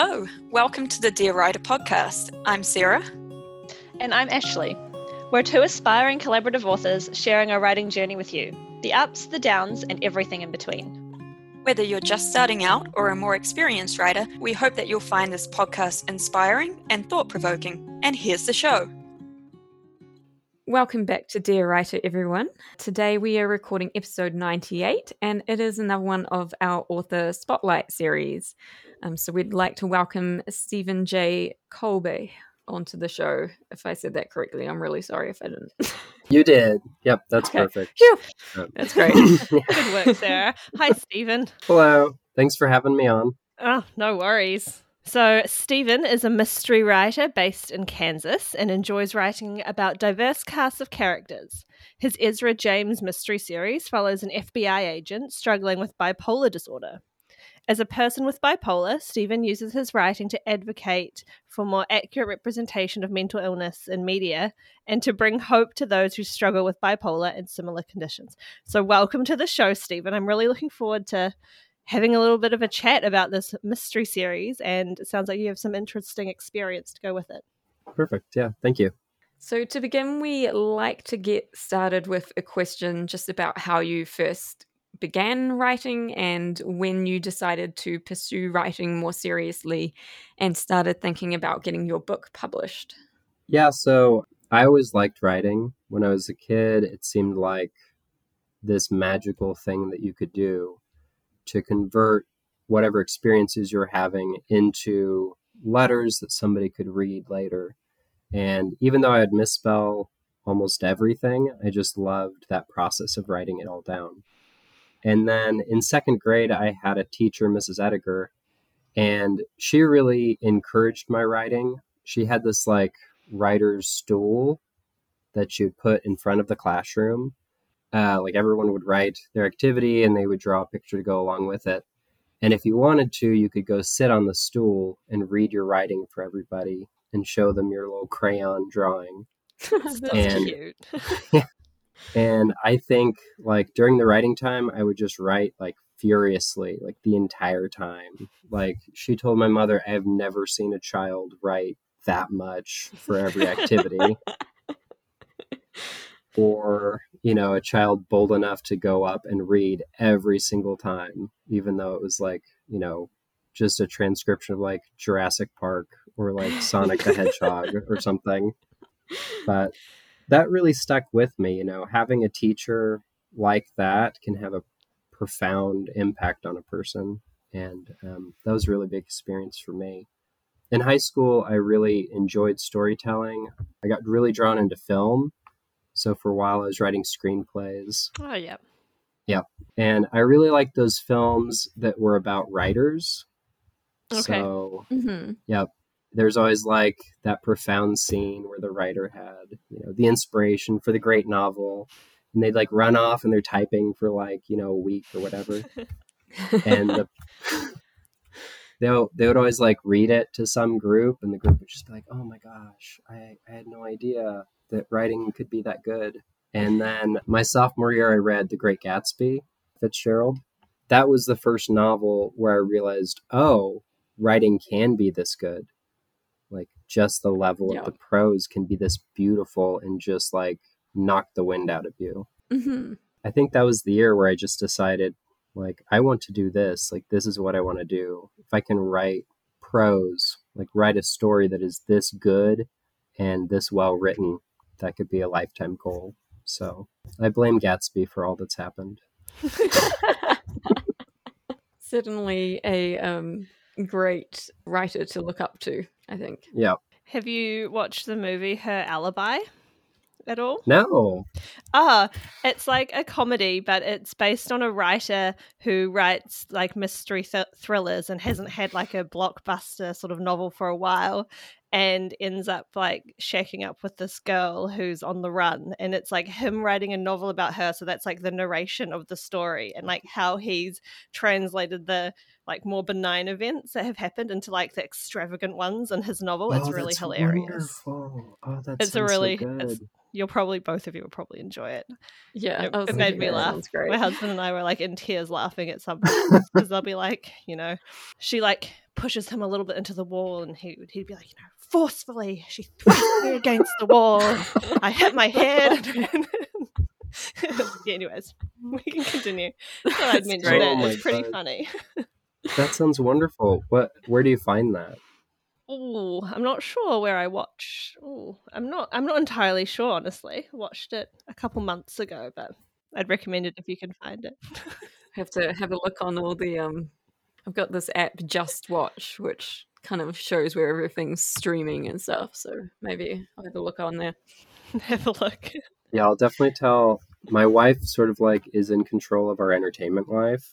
Hello, welcome to the Dear Writer Podcast. I'm Sarah. And I'm Ashley. We're two aspiring collaborative authors sharing our writing journey with you, the ups, the downs, and everything in between. Whether you're just starting out or a more experienced writer, we hope that you'll find this podcast inspiring and thought-provoking. And here's the show. Welcome back to Dear Writer, everyone. Today we are recording episode 98, and it is another one of our author spotlight series. So we'd like to welcome Stephen J. Colby onto the show. If I said that correctly, I'm really sorry if I didn't. You did. Yep, that's okay. Perfect. Yep. That's great. Good work, Sarah. Hi, Stephen. Hello. Thanks for having me on. Oh, no worries. So Stephen is a mystery writer based in Kansas and enjoys writing about diverse casts of characters. His Ezra James mystery series follows an FBI agent struggling with bipolar disorder. As a person with bipolar, Stephen uses his writing to advocate for more accurate representation of mental illness in media and to bring hope to those who struggle with bipolar and similar conditions. So welcome to the show, Stephen. I'm really looking forward to having a little bit of a chat about this mystery series, and it sounds like you have some interesting experience to go with it. Perfect. Yeah, thank you. So to begin, we like to get started with a question just about how you first began writing and when you decided to pursue writing more seriously and started thinking about getting your book published. Yeah, so I always liked writing. When I was a kid, it seemed like this magical thing that you could do to convert whatever experiences you're having into letters that somebody could read later. And even though I would misspell almost everything, I just loved that process of writing it all down. And then in second grade, I had a teacher, Mrs. Ettinger, and she really encouraged my writing. She had this like writer's stool that you put in front of the classroom. Like everyone would write their activity and they would draw a picture to go along with it. And if you wanted to, you could go sit on the stool and read your writing for everybody and show them your little crayon drawing. That's cute. Yeah. And I think like during the writing time, I would just write like furiously, like the entire time. Like she told my mother, I have never seen a child write that much for every activity. Or, you know, a child bold enough to go up and read every single time, even though it was like, you know, just a transcription of like Jurassic Park or like Sonic the Hedgehog or something. But that really stuck with me, you know, having a teacher like that can have a profound impact on a person. And that was a really big experience for me. In high school, I really enjoyed storytelling. I got really drawn into film. So for a while, I was writing screenplays. Oh, yeah. Yeah. And I really liked those films that were about writers. Okay. So, yeah, there's always like that profound scene where the writer had, you know, the inspiration for the great novel. And they'd like run off and they're typing for like, you know, a week or whatever. And they would always like read it to some group. And the group would just be like, oh, my gosh, I had no idea that writing could be that good. And then my sophomore year, I read The Great Gatsby, Fitzgerald. That was the first novel where I realized, oh, writing can be this good. Like just the level of the prose can be this beautiful and just like knock the wind out of you. Mm-hmm. I think that was the year where I just decided, like, I want to do this. Like, this is what I want to do. If I can write prose, like write a story that is this good and this well written, that could be a lifetime goal. So I blame Gatsby for all that's happened. Certainly a great writer to look up to, I think. Yeah. Have you watched the movie Her Alibi at all? No. It's like a comedy, but it's based on a writer who writes like mystery thrillers and hasn't had like a blockbuster sort of novel for a while, and ends up like shacking up with this girl who's on the run, and it's like him writing a novel about her. So that's like the narration of the story, and like how he's translated the like more benign events that have happened into like the extravagant ones in his novel. It's really hilarious. Wonderful. Oh, that's really so good. You'll probably, both of you will probably enjoy it. Yeah. It made me laugh. Great. My husband and I were like in tears laughing at something because they'll be like, you know, she like pushes him a little bit into the wall, and he'd be like, you know, forcefully she thrust me against the wall. I hit my head. Yeah, anyways, we can continue. Thought I'd mention it. Oh, it's pretty funny. That sounds wonderful. Where do you find that? Oh, I'm not sure where I watch. Oh, I'm not entirely sure, honestly. I watched it a couple months ago, but I'd recommend it if you can find it. Have to have a look on all the I've got this app Just Watch, which kind of shows where everything's streaming and stuff, so maybe I'll have a look on there. Have a look. Yeah, I'll definitely tell. My wife sort of like is in control of our entertainment life.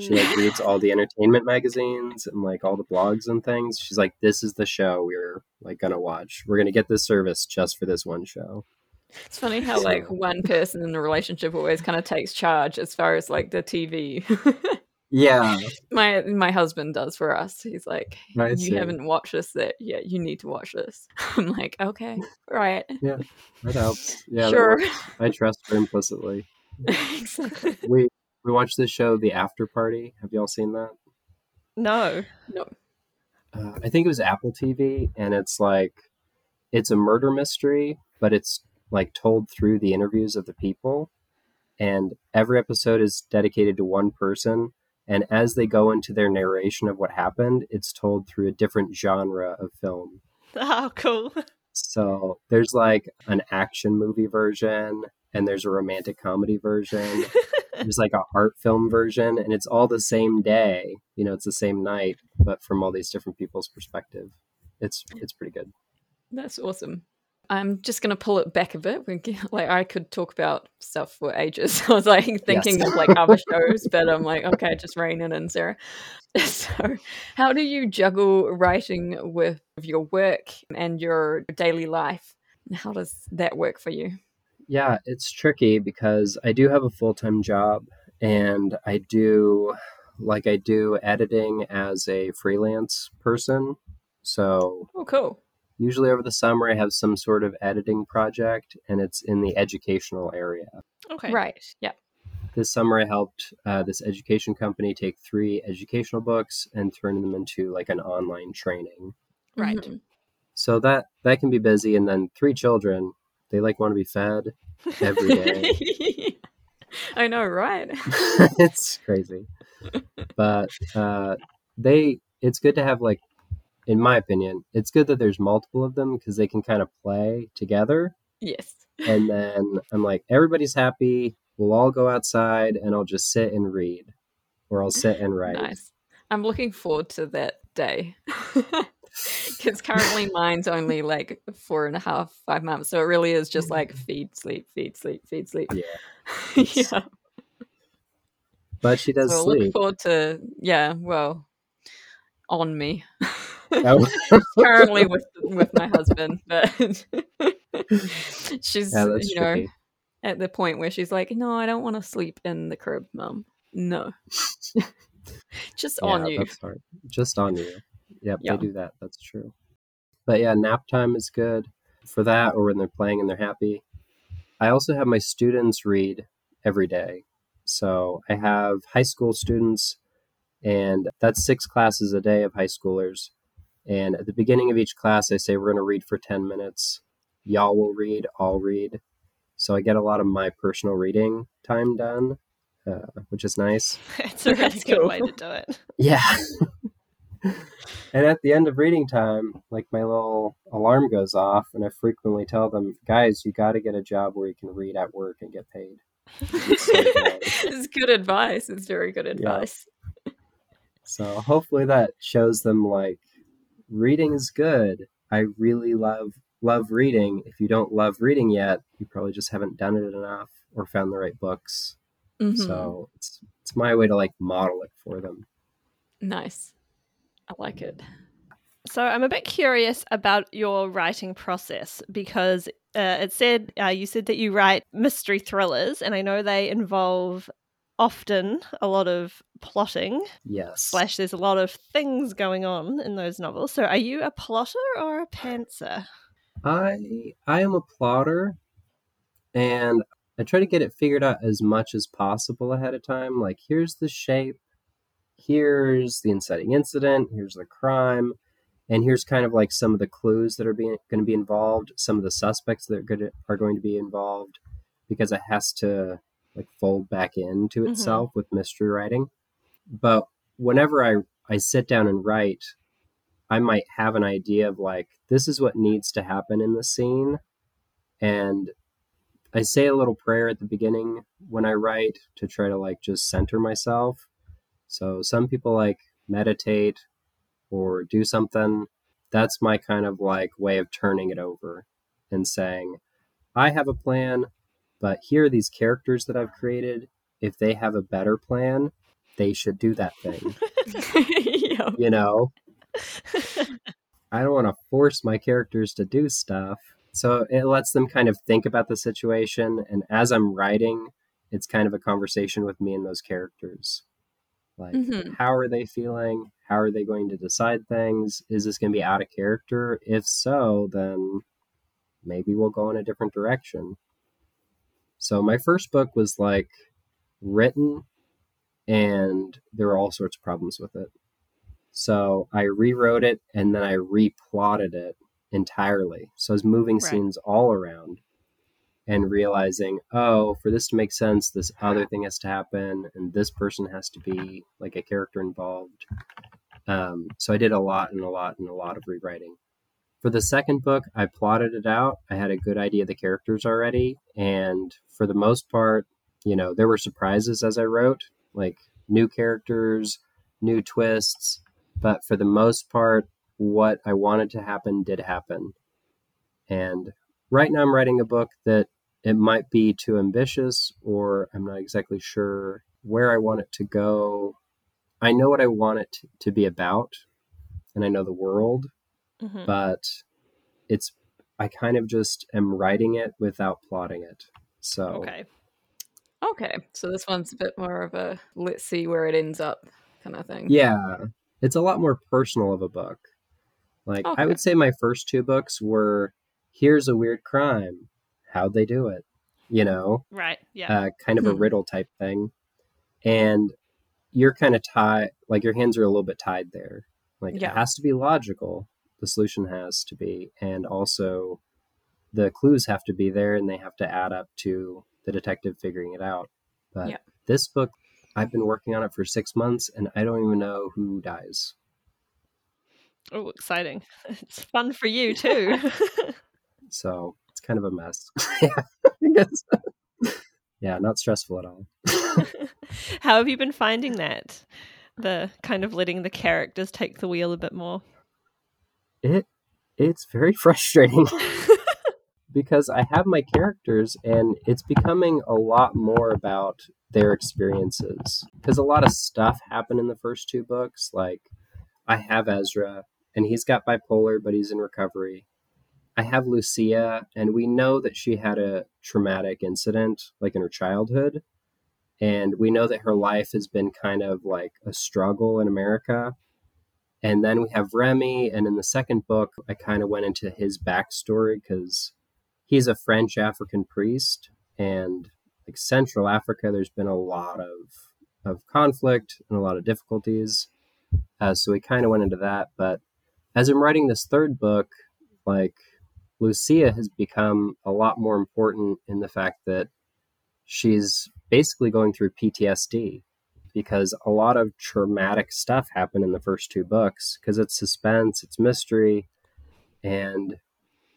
She like reads all the entertainment magazines and like all the blogs and things. She's like, this is the show we're like gonna watch. We're gonna get this service just for this one show. It's funny how like one person in the relationship always kind of takes charge as far as like the TV. Yeah. My husband does for us. He's like, you haven't watched this yet. You need to watch this. I'm like, okay, right. Yeah, that helps. Yeah, sure. I trust her implicitly. Exactly. We watched this show, The After Party. Have y'all seen that? No. I think it was Apple TV, and it's like, it's a murder mystery, but it's like told through the interviews of the people. And every episode is dedicated to one person. And as they go into their narration of what happened, it's told through a different genre of film. Oh, cool. So there's like an action movie version, and there's a romantic comedy version. There's like a art film version, and it's all the same day. You know, it's the same night, but from all these different people's perspective. It's pretty good. That's awesome. I'm just going to pull it back a bit. Like, I could talk about stuff for ages. I was like thinking of like other shows, but I'm like, okay, just rein it in, Sarah. So how do you juggle writing with your work and your daily life? How does that work for you? Yeah, it's tricky because I do have a full-time job, and I do editing as a freelance person. So cool. Usually over the summer, I have some sort of editing project, and it's in the educational area. Okay. Right. Yeah. This summer, I helped this education company take 3 educational books and turn them into like an online training. Right. Mm-hmm. So that can be busy. And then 3 children, they like want to be fed every day. I know, right? It's crazy. But it's good to have like, in my opinion, it's good that there's multiple of them because they can kind of play together. Yes. And then I'm like, everybody's happy. We'll all go outside and I'll just sit and read, or I'll sit and write. Nice. I'm looking forward to that day because currently mine's only like 4.5, 5 months. So it really is just like feed, sleep, feed, sleep, feed, sleep. Yeah. Yeah. But she does sleep. Look forward to, on me. Currently with my husband, but she's tricky. At the point where she's like, no, I don't want to sleep in the crib, Mum. No. On you. That's hard. Just on you. Yep, yeah, they do that. That's true. But yeah, nap time is good for that, or when they're playing and they're happy. I also have my students read every day. So I have high school students, and that's 6 classes a day of high schoolers. And at the beginning of each class, I say, we're going to read for 10 minutes. Y'all will read, I'll read. So I get a lot of my personal reading time done, which is nice. It's a really good way to do it. Yeah. And at the end of reading time, like my little alarm goes off, and I frequently tell them, guys, you got to get a job where you can read at work and get paid. It's so good. It's good advice. It's very good advice. Yeah. So hopefully that shows them like, reading is good. I really love reading. If you don't love reading yet, you probably just haven't done it enough or found the right books. Mm-hmm. So it's my way to like model it for them. Nice. I like it. So I'm a bit curious about your writing process because it said you said that you write mystery thrillers, and I know they involve often a lot of plotting. Yes. / there's a lot of things going on in those novels. So are you a plotter or a pantser? I am a plotter, and I try to get it figured out as much as possible ahead of time. Like, here's the shape, here's the inciting incident, here's the crime, and here's kind of like some of the clues that are going to be involved, some of the suspects that are going to be involved, because it has to like fold back into itself with mystery writing. But whenever I sit down and write, I might have an idea of like, this is what needs to happen in the scene. And I say a little prayer at the beginning when I write to try to like just center myself. So some people like meditate or do something. That's my kind of like way of turning it over and saying, I have a plan, but here are these characters that I've created. If they have a better plan, they should do that thing. You know? I don't want to force my characters to do stuff. So it lets them kind of think about the situation. And as I'm writing, it's kind of a conversation with me and those characters. Like, how are they feeling? How are they going to decide things? Is this going to be out of character? If so, then maybe we'll go in a different direction. So my first book was like written, and there were all sorts of problems with it. So I rewrote it and then I replotted it entirely. So I was moving scenes all around and realizing, oh, for this to make sense, this other thing has to happen and this person has to be like a character involved. So I did a lot of rewriting. For the second book, I plotted it out. I had a good idea of the characters already. And for the most part, you know, there were surprises as I wrote, like new characters, new twists. But for the most part, what I wanted to happen did happen. And right now I'm writing a book that it might be too ambitious, or I'm not exactly sure where I want it to go. I know what I want it to be about, and I know the world, but I kind of just am writing it without plotting it. So Okay. So this one's a bit more of a let's see where it ends up kind of thing. Yeah. It's a lot more personal of a book. Like, I would say my first two books were, here's a weird crime. How'd they do it? You know? Right, yeah. Kind of a riddle type thing. And you're kind of tied, like your hands are a little bit tied there. Like, it has to be logical. The solution has to be. And also, the clues have to be there and they have to add up to the detective figuring it out. But this book, I've been working on it for 6 months and I don't even know who dies. Oh, exciting. It's fun for you too. So it's kind of a mess. Yeah, not stressful at all. How have you been finding that? The kind of letting the characters take the wheel a bit more? It's very frustrating because I have my characters and it's becoming a lot more about their experiences, because a lot of stuff happened in the first two books. Like, I have Ezra and he's got bipolar, but he's in recovery. I have Lucia and we know that she had a traumatic incident like in her childhood. And we know that her life has been kind of like a struggle in America. And then we have Remy. And in the second book, I kind of went into his backstory because he's a French African priest, and like Central Africa, there's been a lot of conflict and a lot of difficulties. So we kind of went into that. But as I'm writing this third book, like, Lucia has become a lot more important in the fact that she's basically going through PTSD, because a lot of traumatic stuff happened in the first two books because it's suspense, it's mystery. And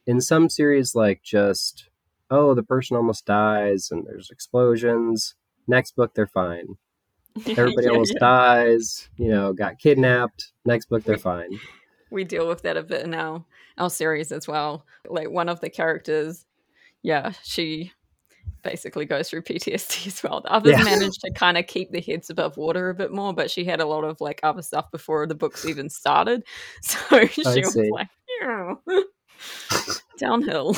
in some series, like, just, oh, the person almost dies and there's explosions. Next book, they're fine. Everybody almost dies, you know, got kidnapped. Next book, they're fine. We deal with that a bit in our series as well. Like, one of the characters, she basically goes through PTSD as well. The others managed to kind of keep their heads above water a bit more, but she had a lot of like other stuff before the books even started. So she was like, downhill.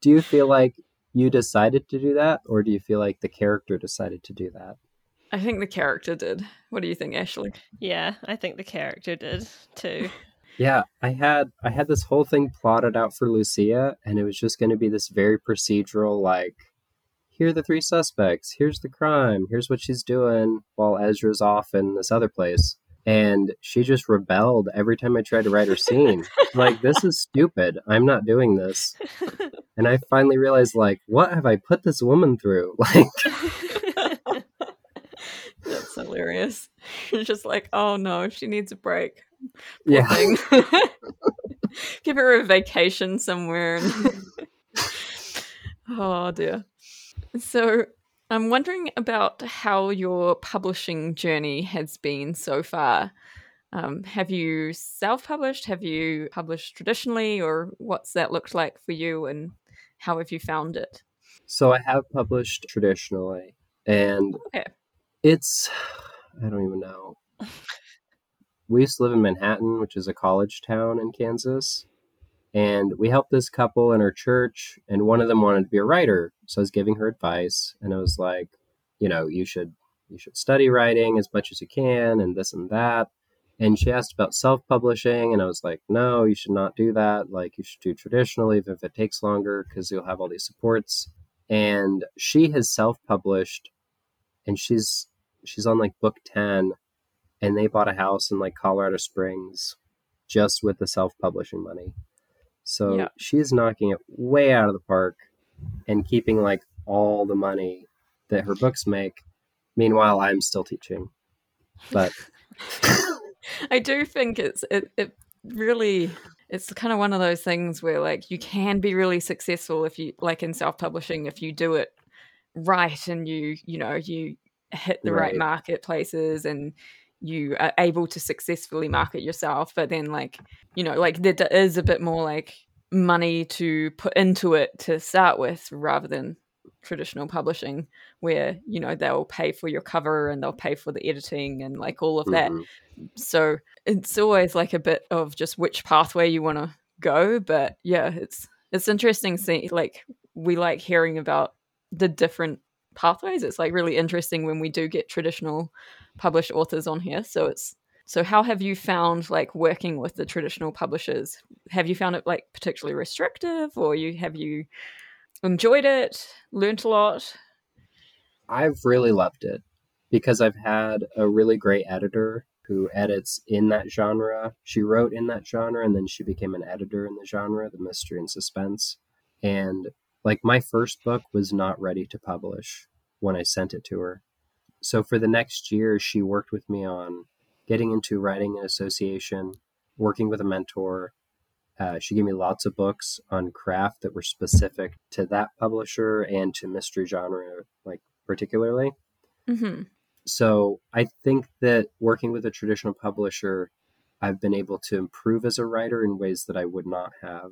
Do you feel like you decided to do that, or do you feel like the character decided to do that? I think the character did. What do you think, Ashley? Yeah, I think the character did too. Yeah, I had this whole thing plotted out for Lucia, and it was just going to be this very procedural, like, here are the three suspects, here's the crime, here's what she's doing, while Ezra's off in this other place. And she just rebelled every time I tried to write her scene. Like, this is stupid. I'm not doing this. And I finally realized, like, what have I put this woman through? Like, that's hilarious. It's just like, oh no, she needs a break. Yeah. Give her a vacation somewhere. Oh dear. So I'm wondering about how your publishing journey has been so far. Have you self-published? Have you published traditionally, or what's that looked like for you, and how have you found it? So I have published traditionally, and it's, I don't even know. We used to live in Manhattan, which is a college town in Kansas. And we helped this couple in our church, and one of them wanted to be a writer. So I was giving her advice, and I was like, you know, you should study writing as much as you can, and this and that. And she asked about self-publishing, and I was like, no, you should not do that. Like, you should do traditional, even if it takes longer, because you'll have all these supports. And she has self-published, and she's on like book 10, and they bought a house in like Colorado Springs just with the self-publishing money. So she's knocking it way out of the park and keeping like all the money that her books make. Meanwhile, I'm still teaching. But I do think it's kind of one of those things where like you can be really successful if you like in self-publishing, if you do it right and you hit the right marketplaces and you are able to successfully market yourself. But then like, you know, like there is a bit more like money to put into it to start with, rather than traditional publishing where, you know, they'll pay for your cover and they'll pay for the editing and like all of that. So it's always like a bit of just which pathway you want to go. But yeah, it's interesting seeing like, we like hearing about the different pathways. It's like really interesting when we do get traditional published authors on here. So how have you found like working with the traditional publishers? Have you found it like particularly restrictive, or have you enjoyed it, learned a lot? I've really loved it because I've had a really great editor who edits in that genre. She wrote in that genre, and then she became an editor in the genre, the mystery and suspense. And like my first book was not ready to publish when I sent it to her. So for the next year, she worked with me on getting into writing an association, working with a mentor. She gave me lots of books on craft that were specific to that publisher and to mystery genre, like particularly. Mm-hmm. So I think that working with a traditional publisher, I've been able to improve as a writer in ways that I would not have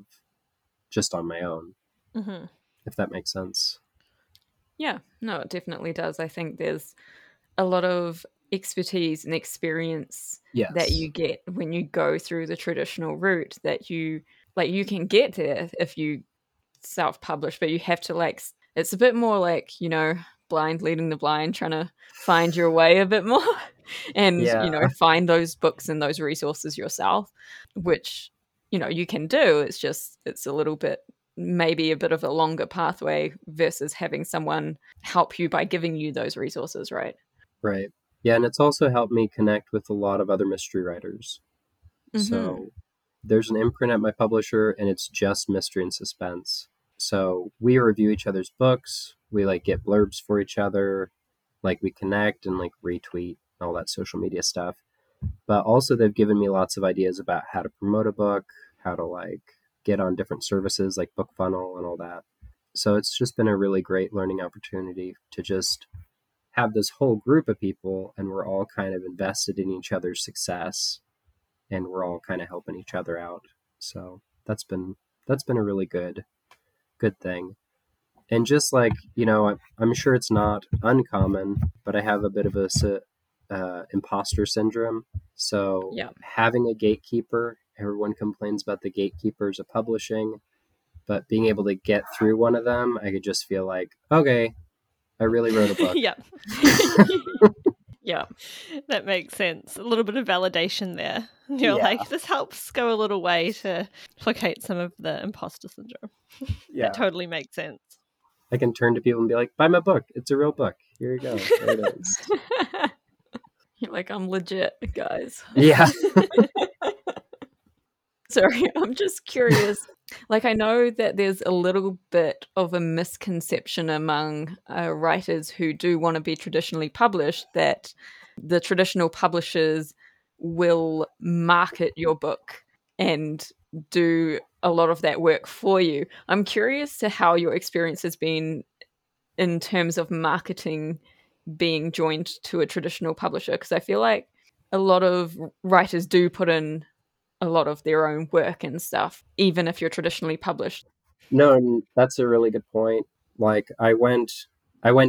just on my own, if that makes sense. Yeah, no, it definitely does. I think there's a lot of expertise and experience that you get when you go through the traditional route that you like. You can get there if you self-publish, but you have to like. It's a bit more like, you know, blind leading the blind, trying to find your way a bit more, and you know, find those books and those resources yourself, which you know you can do. It's just it's a little bit. Maybe a bit of a longer pathway versus having someone help you by giving you those resources, right? Right. Yeah, and it's also helped me connect with a lot of other mystery writers. Mm-hmm. So there's an imprint at my publisher, and it's just mystery and suspense. So we review each other's books. We like get blurbs for each other. Like we connect and like retweet and all that social media stuff. But also they've given me lots of ideas about how to promote a book, how to like get on different services like BookFunnel and all that. So it's just been a really great learning opportunity to just have this whole group of people, and we're all kind of invested in each other's success, and we're all kind of helping each other out. So that's been a really good thing. And just like, you know, I'm sure it's not uncommon, but I have a bit of a imposter syndrome. So having a gatekeeper. Everyone complains about the gatekeepers of publishing, but being able to get through one of them, I could just feel like, okay, I really wrote a book. Yeah, that makes sense. A little bit of validation there. You're like, this helps go a little way to placate some of the imposter syndrome. Yeah, that totally makes sense. I I can turn to people and be like, buy my book. It's a real book. Here you go. There it is. You're like, I'm legit, guys. Yeah. Sorry, I'm just curious. Like, I know that there's a little bit of a misconception among writers who do want to be traditionally published that the traditional publishers will market your book and do a lot of that work for you. I'm curious to how your experience has been in terms of marketing being joined to a traditional publisher, because I feel like a lot of writers do put in a lot of their own work and stuff, even if you're traditionally published. No, that's a really good point. Like I went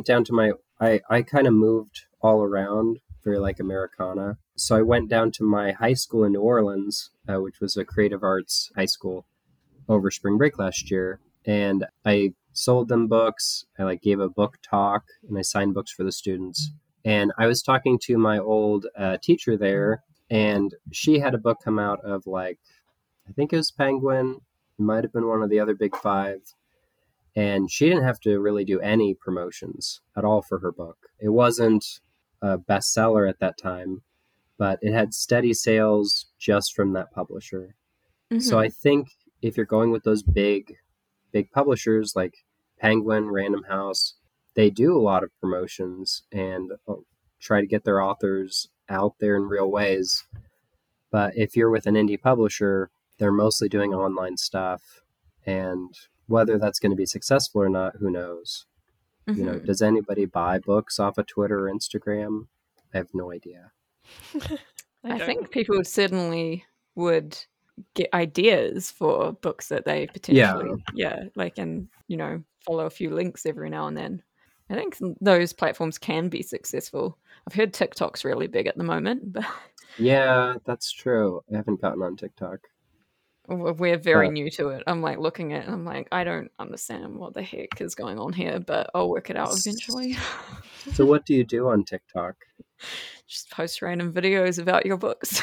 down to my, I kind of moved all around for like Americana. So I went down to my high school in New Orleans, which was a creative arts high school, over spring break last year. And I sold them books. I like gave a book talk and I signed books for the students. And I was talking to my old teacher there, and she had a book come out of like, I think it was Penguin. It might've been one of the other big five. And she didn't have to really do any promotions at all for her book. It wasn't a bestseller at that time, but it had steady sales just from that publisher. Mm-hmm. So I think if you're going with those big publishers like Penguin, Random House, they do a lot of promotions and try to get their authors out there in real ways. But if you're with an indie publisher, they're mostly doing online stuff, and whether that's going to be successful or not, who knows? Mm-hmm. You know, does anybody buy books off of Twitter or Instagram? I have no idea. I think people certainly would get ideas for books that they potentially, like, and, you know, follow a few links every now and then. I think those platforms can be successful. I've heard TikTok's really big at the moment. But... yeah, that's true. I haven't gotten on TikTok. We're very new to it. I'm like looking at it and I'm like, I don't understand what the heck is going on here, but I'll work it out eventually. So what do you do on TikTok? Just post random videos about your books.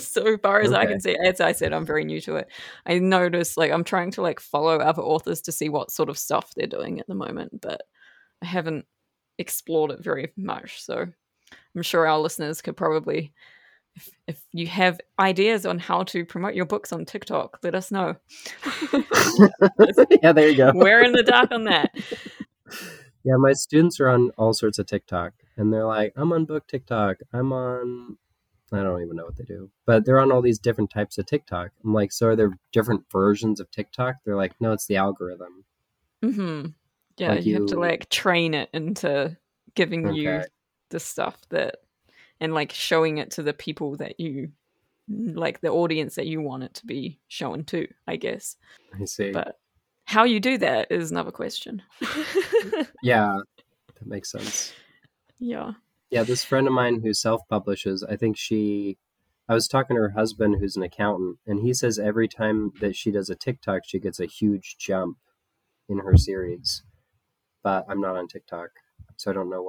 So far as I can see, as I said, I'm very new to it. I noticed, like, I'm trying to like follow other authors to see what sort of stuff they're doing at the moment, but I haven't explored it very much. So I'm sure our listeners could probably, if you have ideas on how to promote your books on TikTok, let us know. Yeah, there you go. We're in the dark on that. Yeah, my students are on all sorts of TikTok, and they're like, I'm on book TikTok. I don't even know what they do, but they're on all these different types of TikTok. I'm like, so are there different versions of TikTok? They're like, no, it's the algorithm. Mm-hmm. Yeah, like you have to like train it into giving you the stuff that, and like showing it to the people that you, like the audience that you want it to be shown to, I guess. I see. But how you do that is another question. Yeah, that makes sense. Yeah. Yeah, this friend of mine who self-publishes, I was talking to her husband who's an accountant, and he says every time that she does a TikTok, she gets a huge jump in her series. But I'm not on TikTok, so I don't know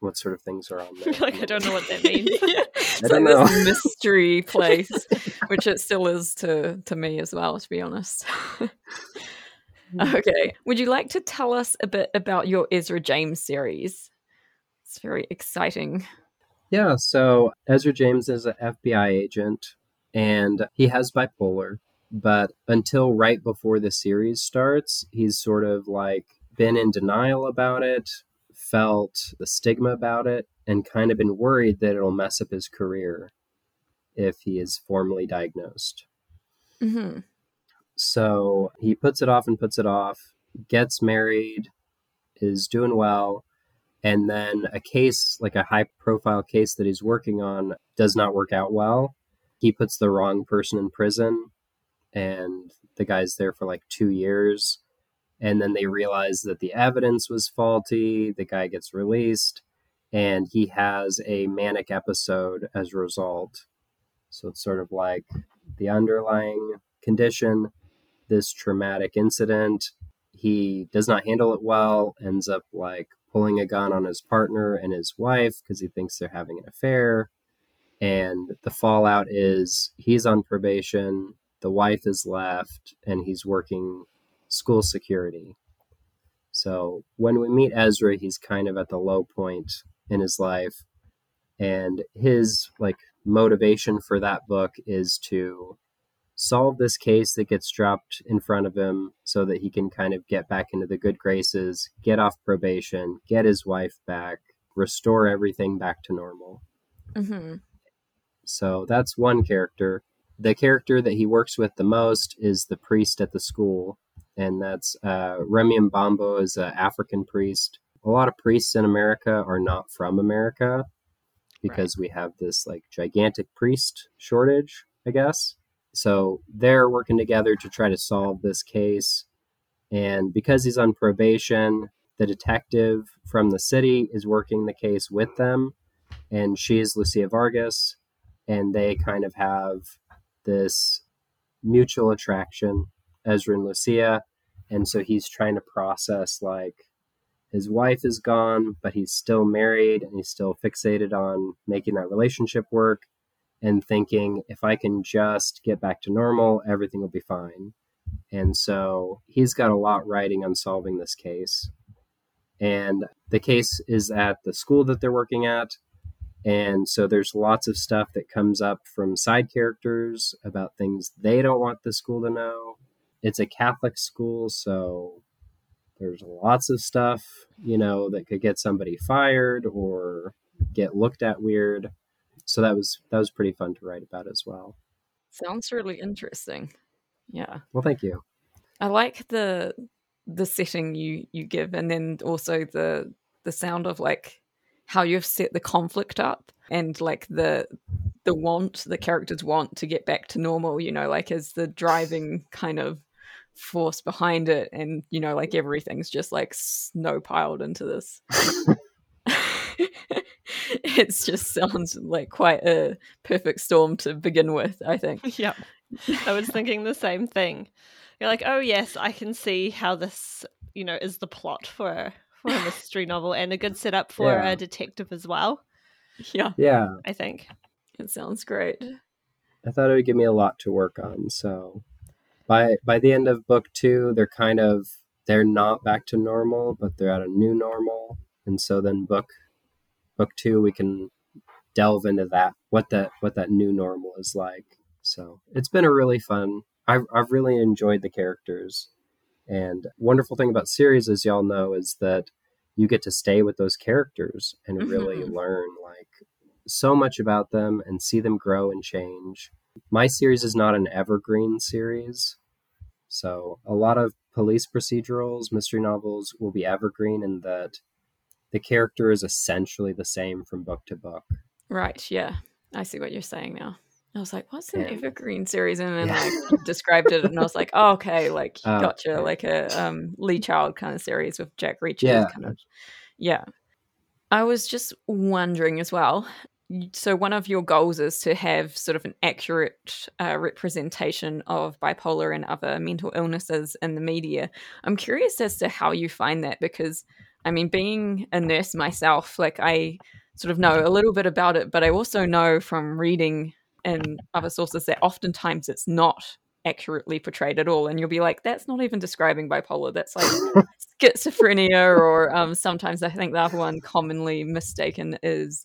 what sort of things are on there. Like, I don't know what that means. Yeah. I don't know. This mystery place, which it still is to me as well, to be honest. Okay. Would you like to tell us a bit about your Ezra James series? It's very exciting. Yeah, so Ezra James is an FBI agent, and he has bipolar, but until right before the series starts, he's sort of like been in denial about it, felt the stigma about it, and kind of been worried that it'll mess up his career if he is formally diagnosed. Mm-hmm. So he puts it off, gets married, is doing well, and then a case, like a high-profile case that he's working on, does not work out well. He puts the wrong person in prison, and the guy's there for like 2 years. And then they realize that the evidence was faulty. The guy gets released, and he has a manic episode as a result. So it's sort of like the underlying condition, this traumatic incident. He does not handle it well, ends up like pulling a gun on his partner and his wife because he thinks they're having an affair. And the fallout is he's on probation, the wife is left, and he's working school security. So when we meet Ezra, he's kind of at the low point in his life. And his motivation for that book is to solve this case that gets dropped in front of him so that he can kind of get back into the good graces, get off probation, get his wife back, restore everything back to normal. Mm-hmm. So that's one character. The character that he works with the most is the priest at the school. And that's Remy Mbambo is an African priest. A lot of priests in America are not from America because we have this gigantic priest shortage, I guess. So they're working together to try to solve this case. And because he's on probation, the detective from the city is working the case with them. And she is Lucia Vargas. And they kind of have this mutual attraction, Ezra and Lucia. And so he's trying to process his wife is gone, but he's still married and he's still fixated on making that relationship work and thinking, if I can just get back to normal, everything will be fine. And so he's got a lot riding on solving this case. And the case is at the school that they're working at. And so there's lots of stuff that comes up from side characters about things they don't want the school to know. It's a Catholic school, so there's lots of stuff, that could get somebody fired or get looked at weird. So that was pretty fun to write about as well. Sounds really interesting. Yeah. Well, thank you. I like the setting you give, and then also the sound of how you've set the conflict up, and the characters want to get back to normal, is the driving kind of force behind it, and everything's just snow piled into this. It just sounds like quite a perfect storm to begin with, I think. Yeah, I was thinking the same thing. You're like, oh yes, I can see how this is the plot for a mystery novel, and a good setup for a detective as well. Yeah, I think it sounds great. I thought it would give me a lot to work on. So by the end of book 2, they're they're not back to normal, but they're at a new normal. And so then book 2, we can delve into that, what that new normal is like. So it's been a really fun. I've really enjoyed the characters. And wonderful thing about series, as y'all know, is that you get to stay with those characters and really learn so much about them and see them grow and change. My series is not an evergreen series. So a lot of police procedurals, mystery novels will be evergreen in that the character is essentially the same from book to book. Right. Yeah. I see what you're saying now. I was like, what's an evergreen series? And then I described it, and I was like, oh, okay, gotcha, okay. A Lee Child kind of series with Jack Reacher. Yeah. Kind of, yeah. I was just wondering as well, so one of your goals is to have sort of an accurate representation of bipolar and other mental illnesses in the media. I'm curious as to how you find that, because, I mean, being a nurse myself, I sort of know a little bit about it, but I also know from reading and other sources that oftentimes it's not accurately portrayed at all. And you'll be like, that's not even describing bipolar. That's schizophrenia, or sometimes I think the other one commonly mistaken is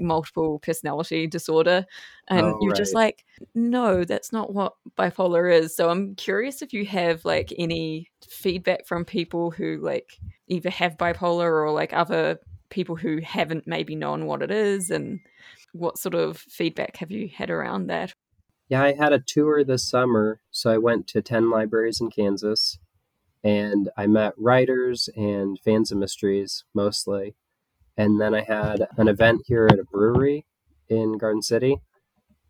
multiple personality disorder. And you're just like, no, that's not what bipolar is. So I'm curious if you have any feedback from people who either have bipolar or other people who haven't maybe known what it is, and what sort of feedback have you had around that? Yeah, I had a tour this summer. So I went to 10 libraries in Kansas, and I met writers and fans of mysteries mostly. And then I had an event here at a brewery in Garden City.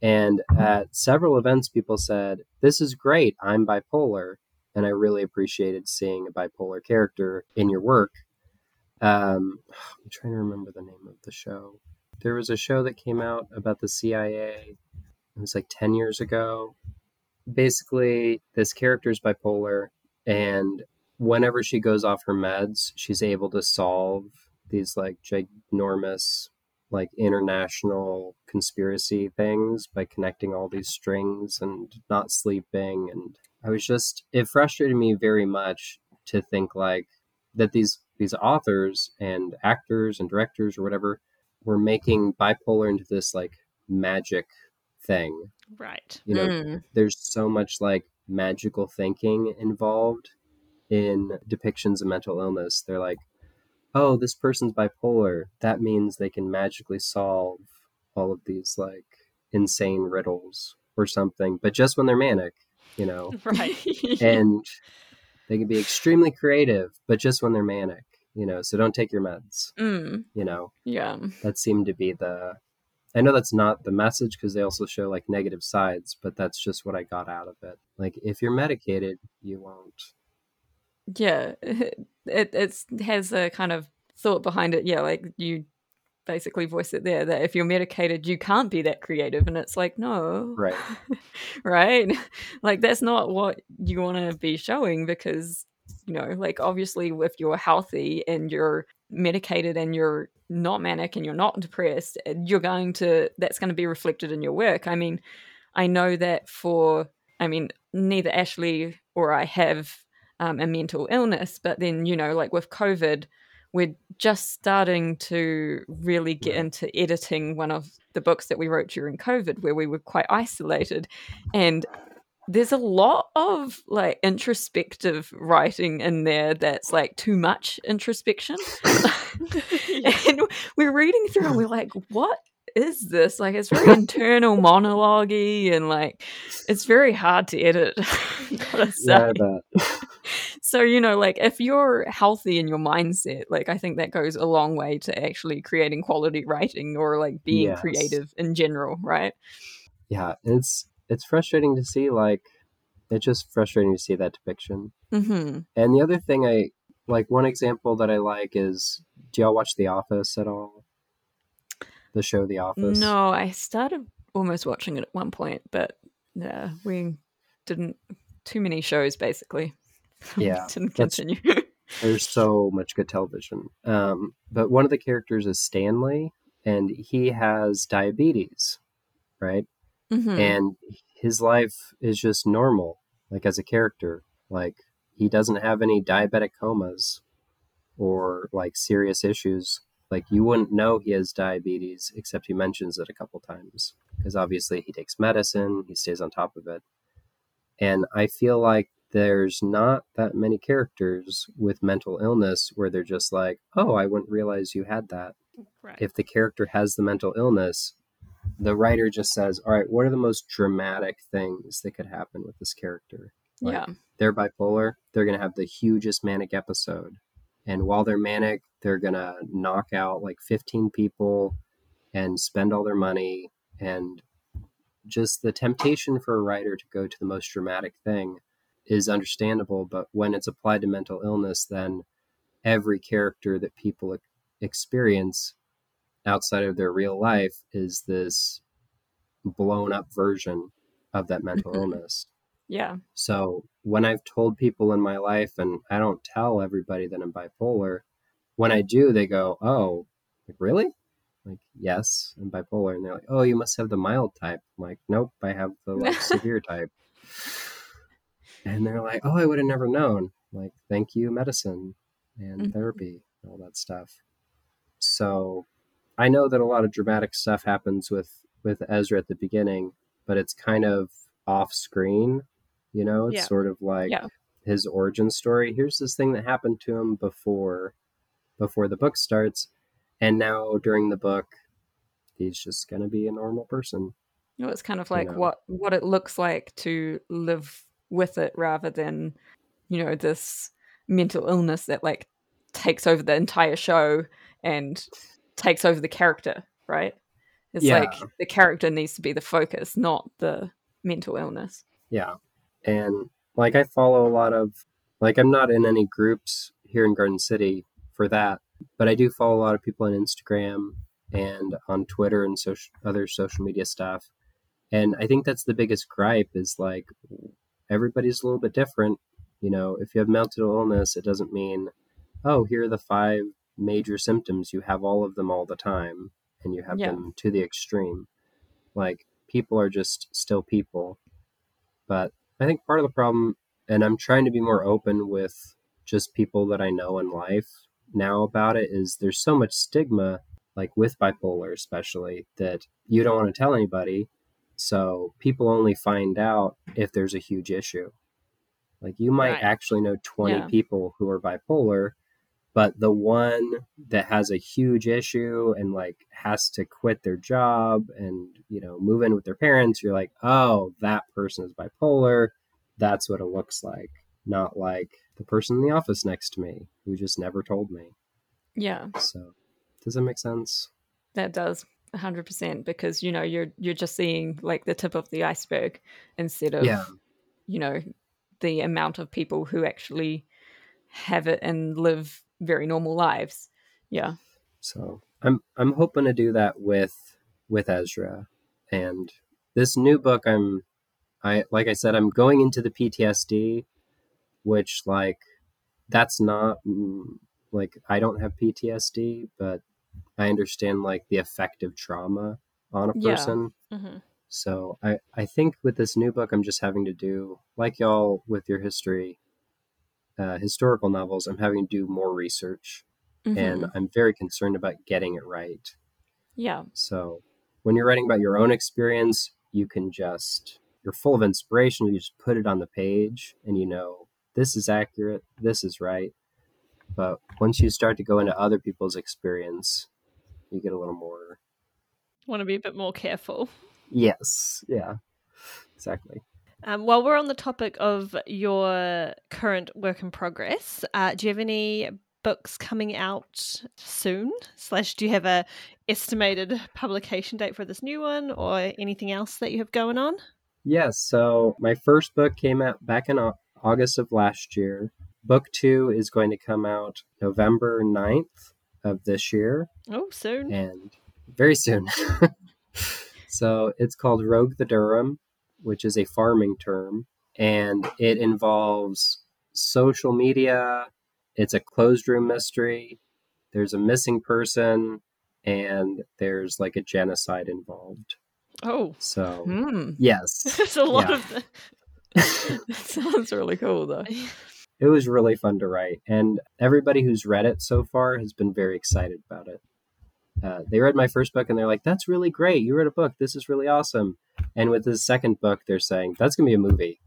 And at several events, people said, this is great, I'm bipolar. And I really appreciated seeing a bipolar character in your work. I'm trying to remember the name of the show. There was a show that came out about the CIA. It was 10 years ago. Basically, this character is bipolar, and whenever she goes off her meds, she's able to solve these ginormous international conspiracy things by connecting all these strings and not sleeping. And it frustrated me very much to think that these authors and actors and directors or whatever were making bipolar into this like magic thing. Right. You know, there's so much like magical thinking involved in depictions of mental illness. They're like, oh, this person's bipolar. That means they can magically solve all of these like insane riddles or something, but just when they're manic, you know, right? And they can be extremely creative, but just when they're manic, you know, so don't take your meds, you know? Yeah. That seemed to be I know that's not the message because they also show like negative sides, but that's just what I got out of it. Like if you're medicated, you won't. Yeah. It has a kind of thought behind it. Yeah. Like you basically voice it there that if you're medicated, you can't be that creative. And it's like, no. Right. Right. Like that's not what you want to be showing because, you know, like obviously if you're healthy and you're medicated and you're not manic and you're not depressed, that's going to be reflected in your work. I mean, I know that neither Ashley or I have a mental illness, but then, you know, like with COVID, we're just starting to really get into editing one of the books that we wrote during COVID where we were quite isolated. And there's a lot of like introspective writing in there that's like too much introspection. And we're reading through and we're like, what is this? Like it's very internal monologue-y and like it's very hard to edit. So, you know, like if you're healthy in your mindset, like I think that goes a long way to actually creating quality writing or like being creative in general, right? Yeah, it's frustrating to see, like, it's just frustrating to see that depiction. Mm-hmm. And the other thing one example that I like is, do y'all watch The Office at all? The show The Office? No, I started almost watching it at one point, but we didn't, too many shows basically. Yeah. Didn't continue. There's so much good television. But one of the characters is Stanley, and he has diabetes, right? Mm-hmm. And his life is just normal, like as a character, like he doesn't have any diabetic comas or like serious issues. Like you wouldn't know he has diabetes, except he mentions it a couple times because obviously he takes medicine, he stays on top of it. And I feel like there's not that many characters with mental illness where they're just like, oh, I wouldn't realize you had that. Right. If the character has the mental illness, the writer just says, all right, what are the most dramatic things that could happen with this character? Like, they're bipolar. They're going to have the hugest manic episode. And while they're manic, they're going to knock out like 15 people and spend all their money. And just the temptation for a writer to go to the most dramatic thing is understandable. But when it's applied to mental illness, then every character that people experience outside of their real life is this blown up version of that mental illness. Yeah. So when I've told people in my life, and I don't tell everybody that I'm bipolar, when I do, they go, oh, like, really? Like, yes, I'm bipolar. And they're like, oh, you must have the mild type. I'm like, nope, I have the like, severe type. And they're like, oh, I would have never known. I'm like, thank you, medicine and therapy, and all that stuff. So I know that a lot of dramatic stuff happens with Ezra at the beginning, but it's kind of off screen, you know, it's sort of like his origin story. Here's this thing that happened to him before the book starts. And now during the book, he's just going to be a normal person. You know, it's kind of like what it looks like to live with it rather than, you know, this mental illness that like takes over the entire show and takes over the character, right? It's like the character needs to be the focus, not the mental illness. Yeah. And like I follow a lot of, like I'm not in any groups here in Garden City for that, but I do follow a lot of people on Instagram and on Twitter and other social media stuff. And I think that's the biggest gripe is like everybody's a little bit different. You know, if you have mental illness, it doesn't mean, oh, here are the 5 major symptoms, you have all of them all the time and you have them to the extreme. Like people are just still people. But I think part of the problem, and I'm trying to be more open with just people that I know in life now about it is there's so much stigma, like with bipolar especially, that you don't want to tell anybody. So people only find out if there's a huge issue. Like you might actually know 20 people who are bipolar, but the one that has a huge issue and like has to quit their job and, you know, move in with their parents, you're like, oh, that person is bipolar. That's what it looks like. Not like the person in the office next to me who just never told me. Yeah. So does that make sense? That does. 100%, because, you know, you're just seeing like the tip of the iceberg instead of, you know, the amount of people who actually have it and live very normal lives. Yeah. So I'm hoping to do that with Ezra, and this new book. Like I said, I'm going into the PTSD, which like, that's not like, I don't have PTSD, but I understand like the effect of trauma on a person. Yeah. Mm-hmm. So I think with this new book, I'm just having to do, like y'all with your historical novels, I'm having to do more research, and I'm very concerned about getting it right. Yeah. So when you're writing about your own experience, you're full of inspiration. You just put it on the page and, you know, this is accurate. This is right. But once you start to go into other people's experience, you get a little more. Want to be a bit more careful. Yes. Yeah, exactly. While we're on the topic of your current work in progress, do you have any books coming out soon? / do you have a estimated publication date for this new one or anything else that you have going on? Yes. So my first book came out back in August of last year. Book 2 is going to come out November 9th of this year. Oh, soon. And very soon. So it's called Rogue the Durham, which is a farming term. And it involves social media. It's a closed room mystery. There's a missing person. And there's like a genocide involved. Oh. So, yes. There's a lot of that. That sounds really cool, though. It was really fun to write, and everybody who's read it so far has been very excited about it. They read my first book, and they're like, that's really great. You wrote a book. This is really awesome. And with the second book, they're saying, that's going to be a movie.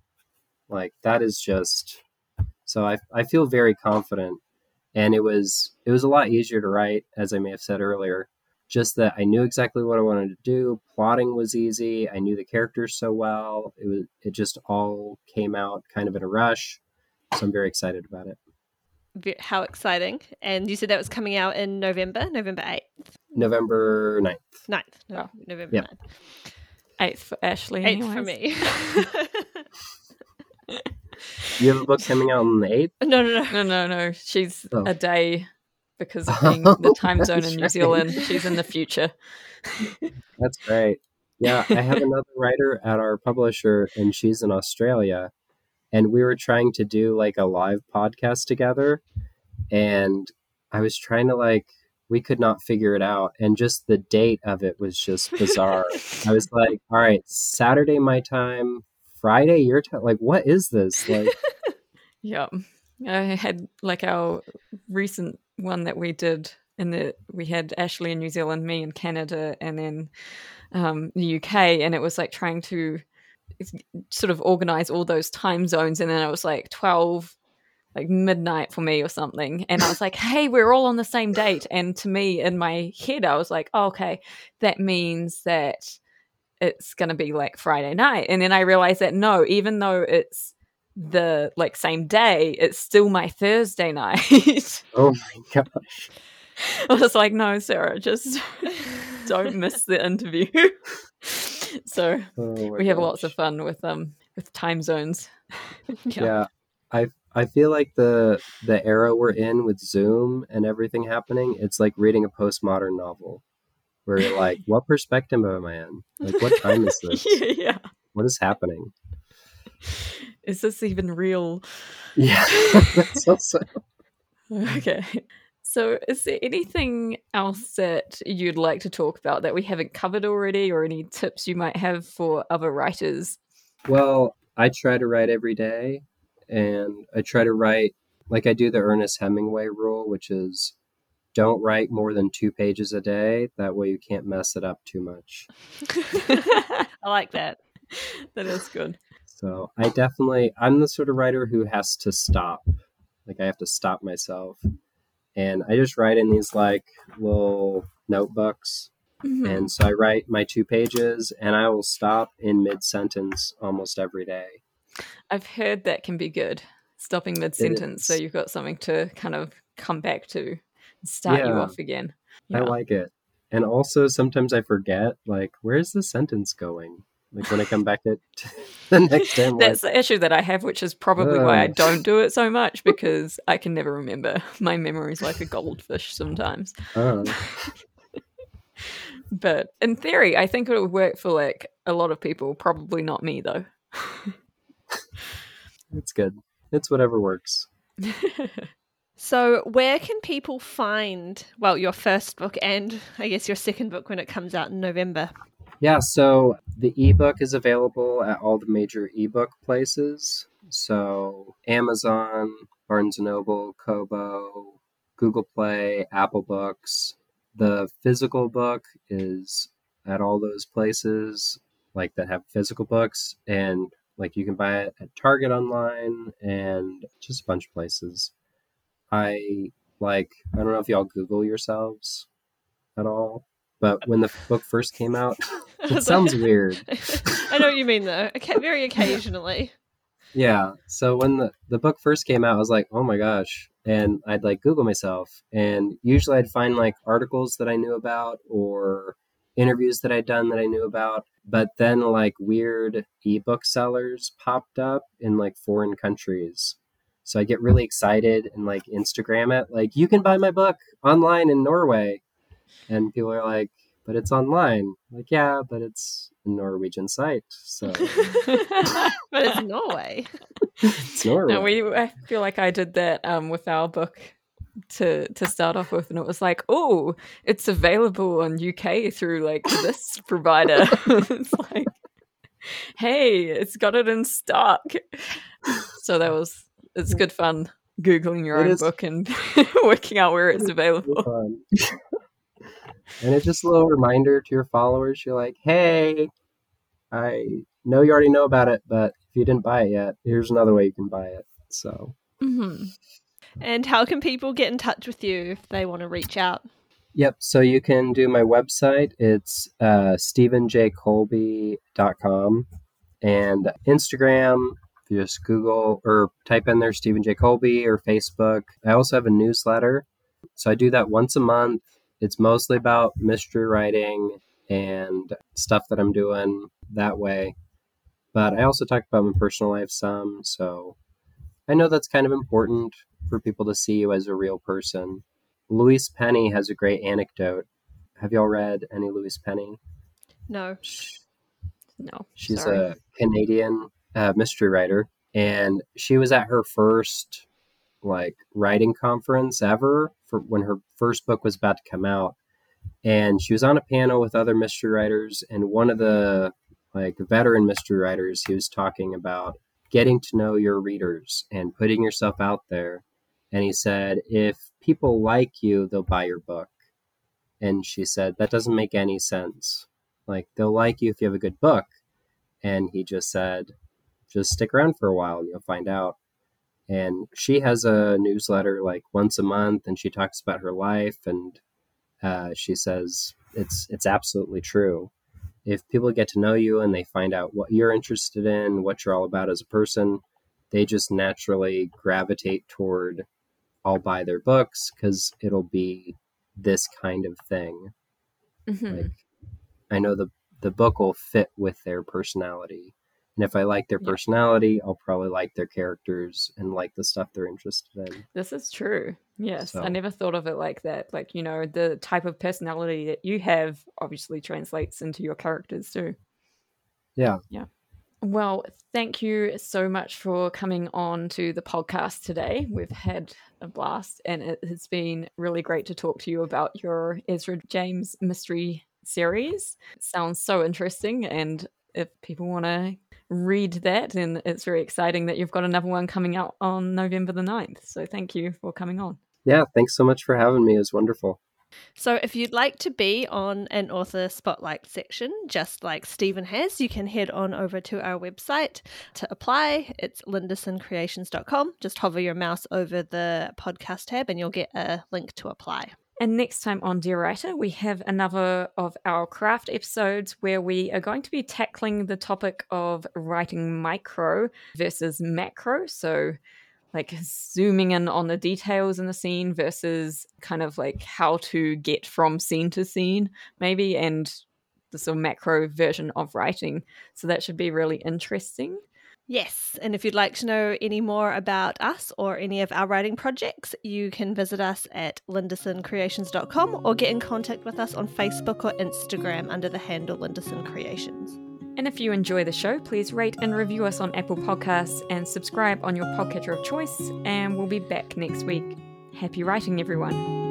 Like, that is just... So I feel very confident, and it was a lot easier to write, as I may have said earlier, just that I knew exactly what I wanted to do. Plotting was easy. I knew the characters so well. It just all came out kind of in a rush. So I'm very excited about it. How exciting. And you said that was coming out in November 8th? November 9th. November 9th. 8th for Ashley. 8th for me. You have a book coming out on the 8th? No. She's a day because of being the time zone in New Zealand. She's in the future. That's great. Yeah, I have another writer at our publisher, and she's in Australia. And we were trying to do like a live podcast together, and I was trying to we could not figure it out. And just the date of it was just bizarre. I was like, all right, Saturday, my time, Friday, your time. Like, what is this? Yeah. I had our recent one that we did we had Ashley in New Zealand, me in Canada, and then the UK. And it was trying to sort of organize all those time zones, and then it was 12 midnight for me or something, and I was like, hey, we're all on the same date. And to me, in my head, I was like, oh, okay, that means that it's gonna be Friday night. And then I realized that no, even though it's the same day, it's still my Thursday night. Oh my gosh. I was no, Sarah, just don't miss the interview. So we have lots of fun with time zones. Yeah. I feel like the era we're in with Zoom and everything happening, it's like reading a postmodern novel where you're like, what perspective am I in? What time is this? Yeah. What is happening? Is this even real? Yeah. That's also... Okay. So is there anything else that you'd like to talk about that we haven't covered already, or any tips you might have for other writers? Well, I try to write every day, and I try to write Like I do the Ernest Hemingway rule, which is don't write more than 2 pages a day. That way you can't mess it up too much. I like that. That is good. So I'm the sort of writer who has to stop. Like I have to stop myself. And I just write in these like little notebooks. Mm-hmm. And so I write my 2 pages and I will stop in mid-sentence almost every day. I've heard that can be good, stopping mid-sentence. So you've got something to kind of come back to and start you off again. Yeah. I like it. And also sometimes I forget, like, where's the sentence going? Like when I come back at the next time. That's the issue that I have, which is probably why I don't do it so much, because I can never remember. My memory is like a goldfish sometimes. But in theory, I think it would work for like a lot of people. Probably not me, though. It's good. It's whatever works. So where can people find, well, your first book and I guess your second book when it comes out in November? Yeah, so the ebook is available at all the major ebook places. So Amazon, Barnes & Noble, Kobo, Google Play, Apple Books. The physical book is at all those places like that have physical books, and like you can buy it at Target online and just a bunch of places. I don't know if y'all Google yourselves at all. But when the book first came out, it sounds weird. I know what you mean, though. Very occasionally. Yeah. So when the book first came out, I was like, oh, my gosh. And I'd like Google myself. And usually I'd find like articles that I knew about or interviews that I'd done that I knew about. But then like weird ebook sellers popped up in like foreign countries. So I get really excited and like Instagram it. Like, you can buy my book online in Norway. And people are like, but it's online. I'm like, yeah, but it's a Norwegian site. So, but it's Norway. It's Norway. No, I feel like I did that with our book to start off with, and it was like, oh, it's available on UK through like this provider. It's like, hey, it's got it in stock. So it's good fun Googling your own book and working out where it's available. And it's just a little reminder to your followers. You're like, hey, I know you already know about it, but if you didn't buy it yet, here's another way you can buy it. So, mm-hmm. And how can people get in touch with you if they want to reach out? Yep. So you can do my website. It's stephenjcolby.com. And Instagram, if you just Google or type in there Stephen J. Colby, or Facebook. I also have a newsletter. So I do that once a month. It's mostly about mystery writing and stuff that I'm doing that way. But I also talk about my personal life some. So I know that's kind of important for people to see you as a real person. Louise Penny has a great anecdote. Have y'all read any Louise Penny? No. No. She's a Canadian mystery writer. And she was at her first like writing conference ever for when her first book was about to come out, and she was on a panel with other mystery writers, and one of the like veteran mystery writers, he was talking about getting to know your readers and putting yourself out there, and he said, if people like you, they'll buy your book. And she said, that doesn't make any sense. Like, they'll like you if you have a good book. And he just said, just stick around for a while and you'll find out. And she has a newsletter like once a month, and she talks about her life, and she says it's absolutely true. If people get to know you and they find out what you're interested in, what you're all about as a person, they just naturally gravitate toward, I'll buy their books because it'll be this kind of thing. Mm-hmm. Like, I know the book will fit with their personality. And if I like their personality, I'll probably like their characters and like the stuff they're interested in. This is true. Yes. So. I never thought of it like that. Like, you know, the type of personality that you have obviously translates into your characters too. Yeah. Yeah. Well, thank you so much for coming on to the podcast today. We've had a blast, and it has been really great to talk to you about your Ezra James mystery series. It sounds so interesting, and if people want to read that. And it's very exciting that you've got another one coming out on November the 9th. So thank you for coming on. Yeah, thanks so much for having me. It was wonderful. So if you'd like to be on an author spotlight section, just like Stephen has, you can head on over to our website to apply. It's lindersoncreations.com. Just hover your mouse over the podcast tab and you'll get a link to apply. And next time on Dear Writer, we have another of our craft episodes where we are going to be tackling the topic of writing micro versus macro. So like zooming in on the details in the scene versus kind of like how to get from scene to scene maybe, and the sort of macro version of writing. So that should be really interesting. Yes, and if you'd like to know any more about us or any of our writing projects, you can visit us at lindersoncreations.com or get in contact with us on Facebook or Instagram under the handle Linderson Creations. And if you enjoy the show, please rate and review us on Apple Podcasts and subscribe on your podcatcher of choice. And we'll be back next week. Happy writing, everyone.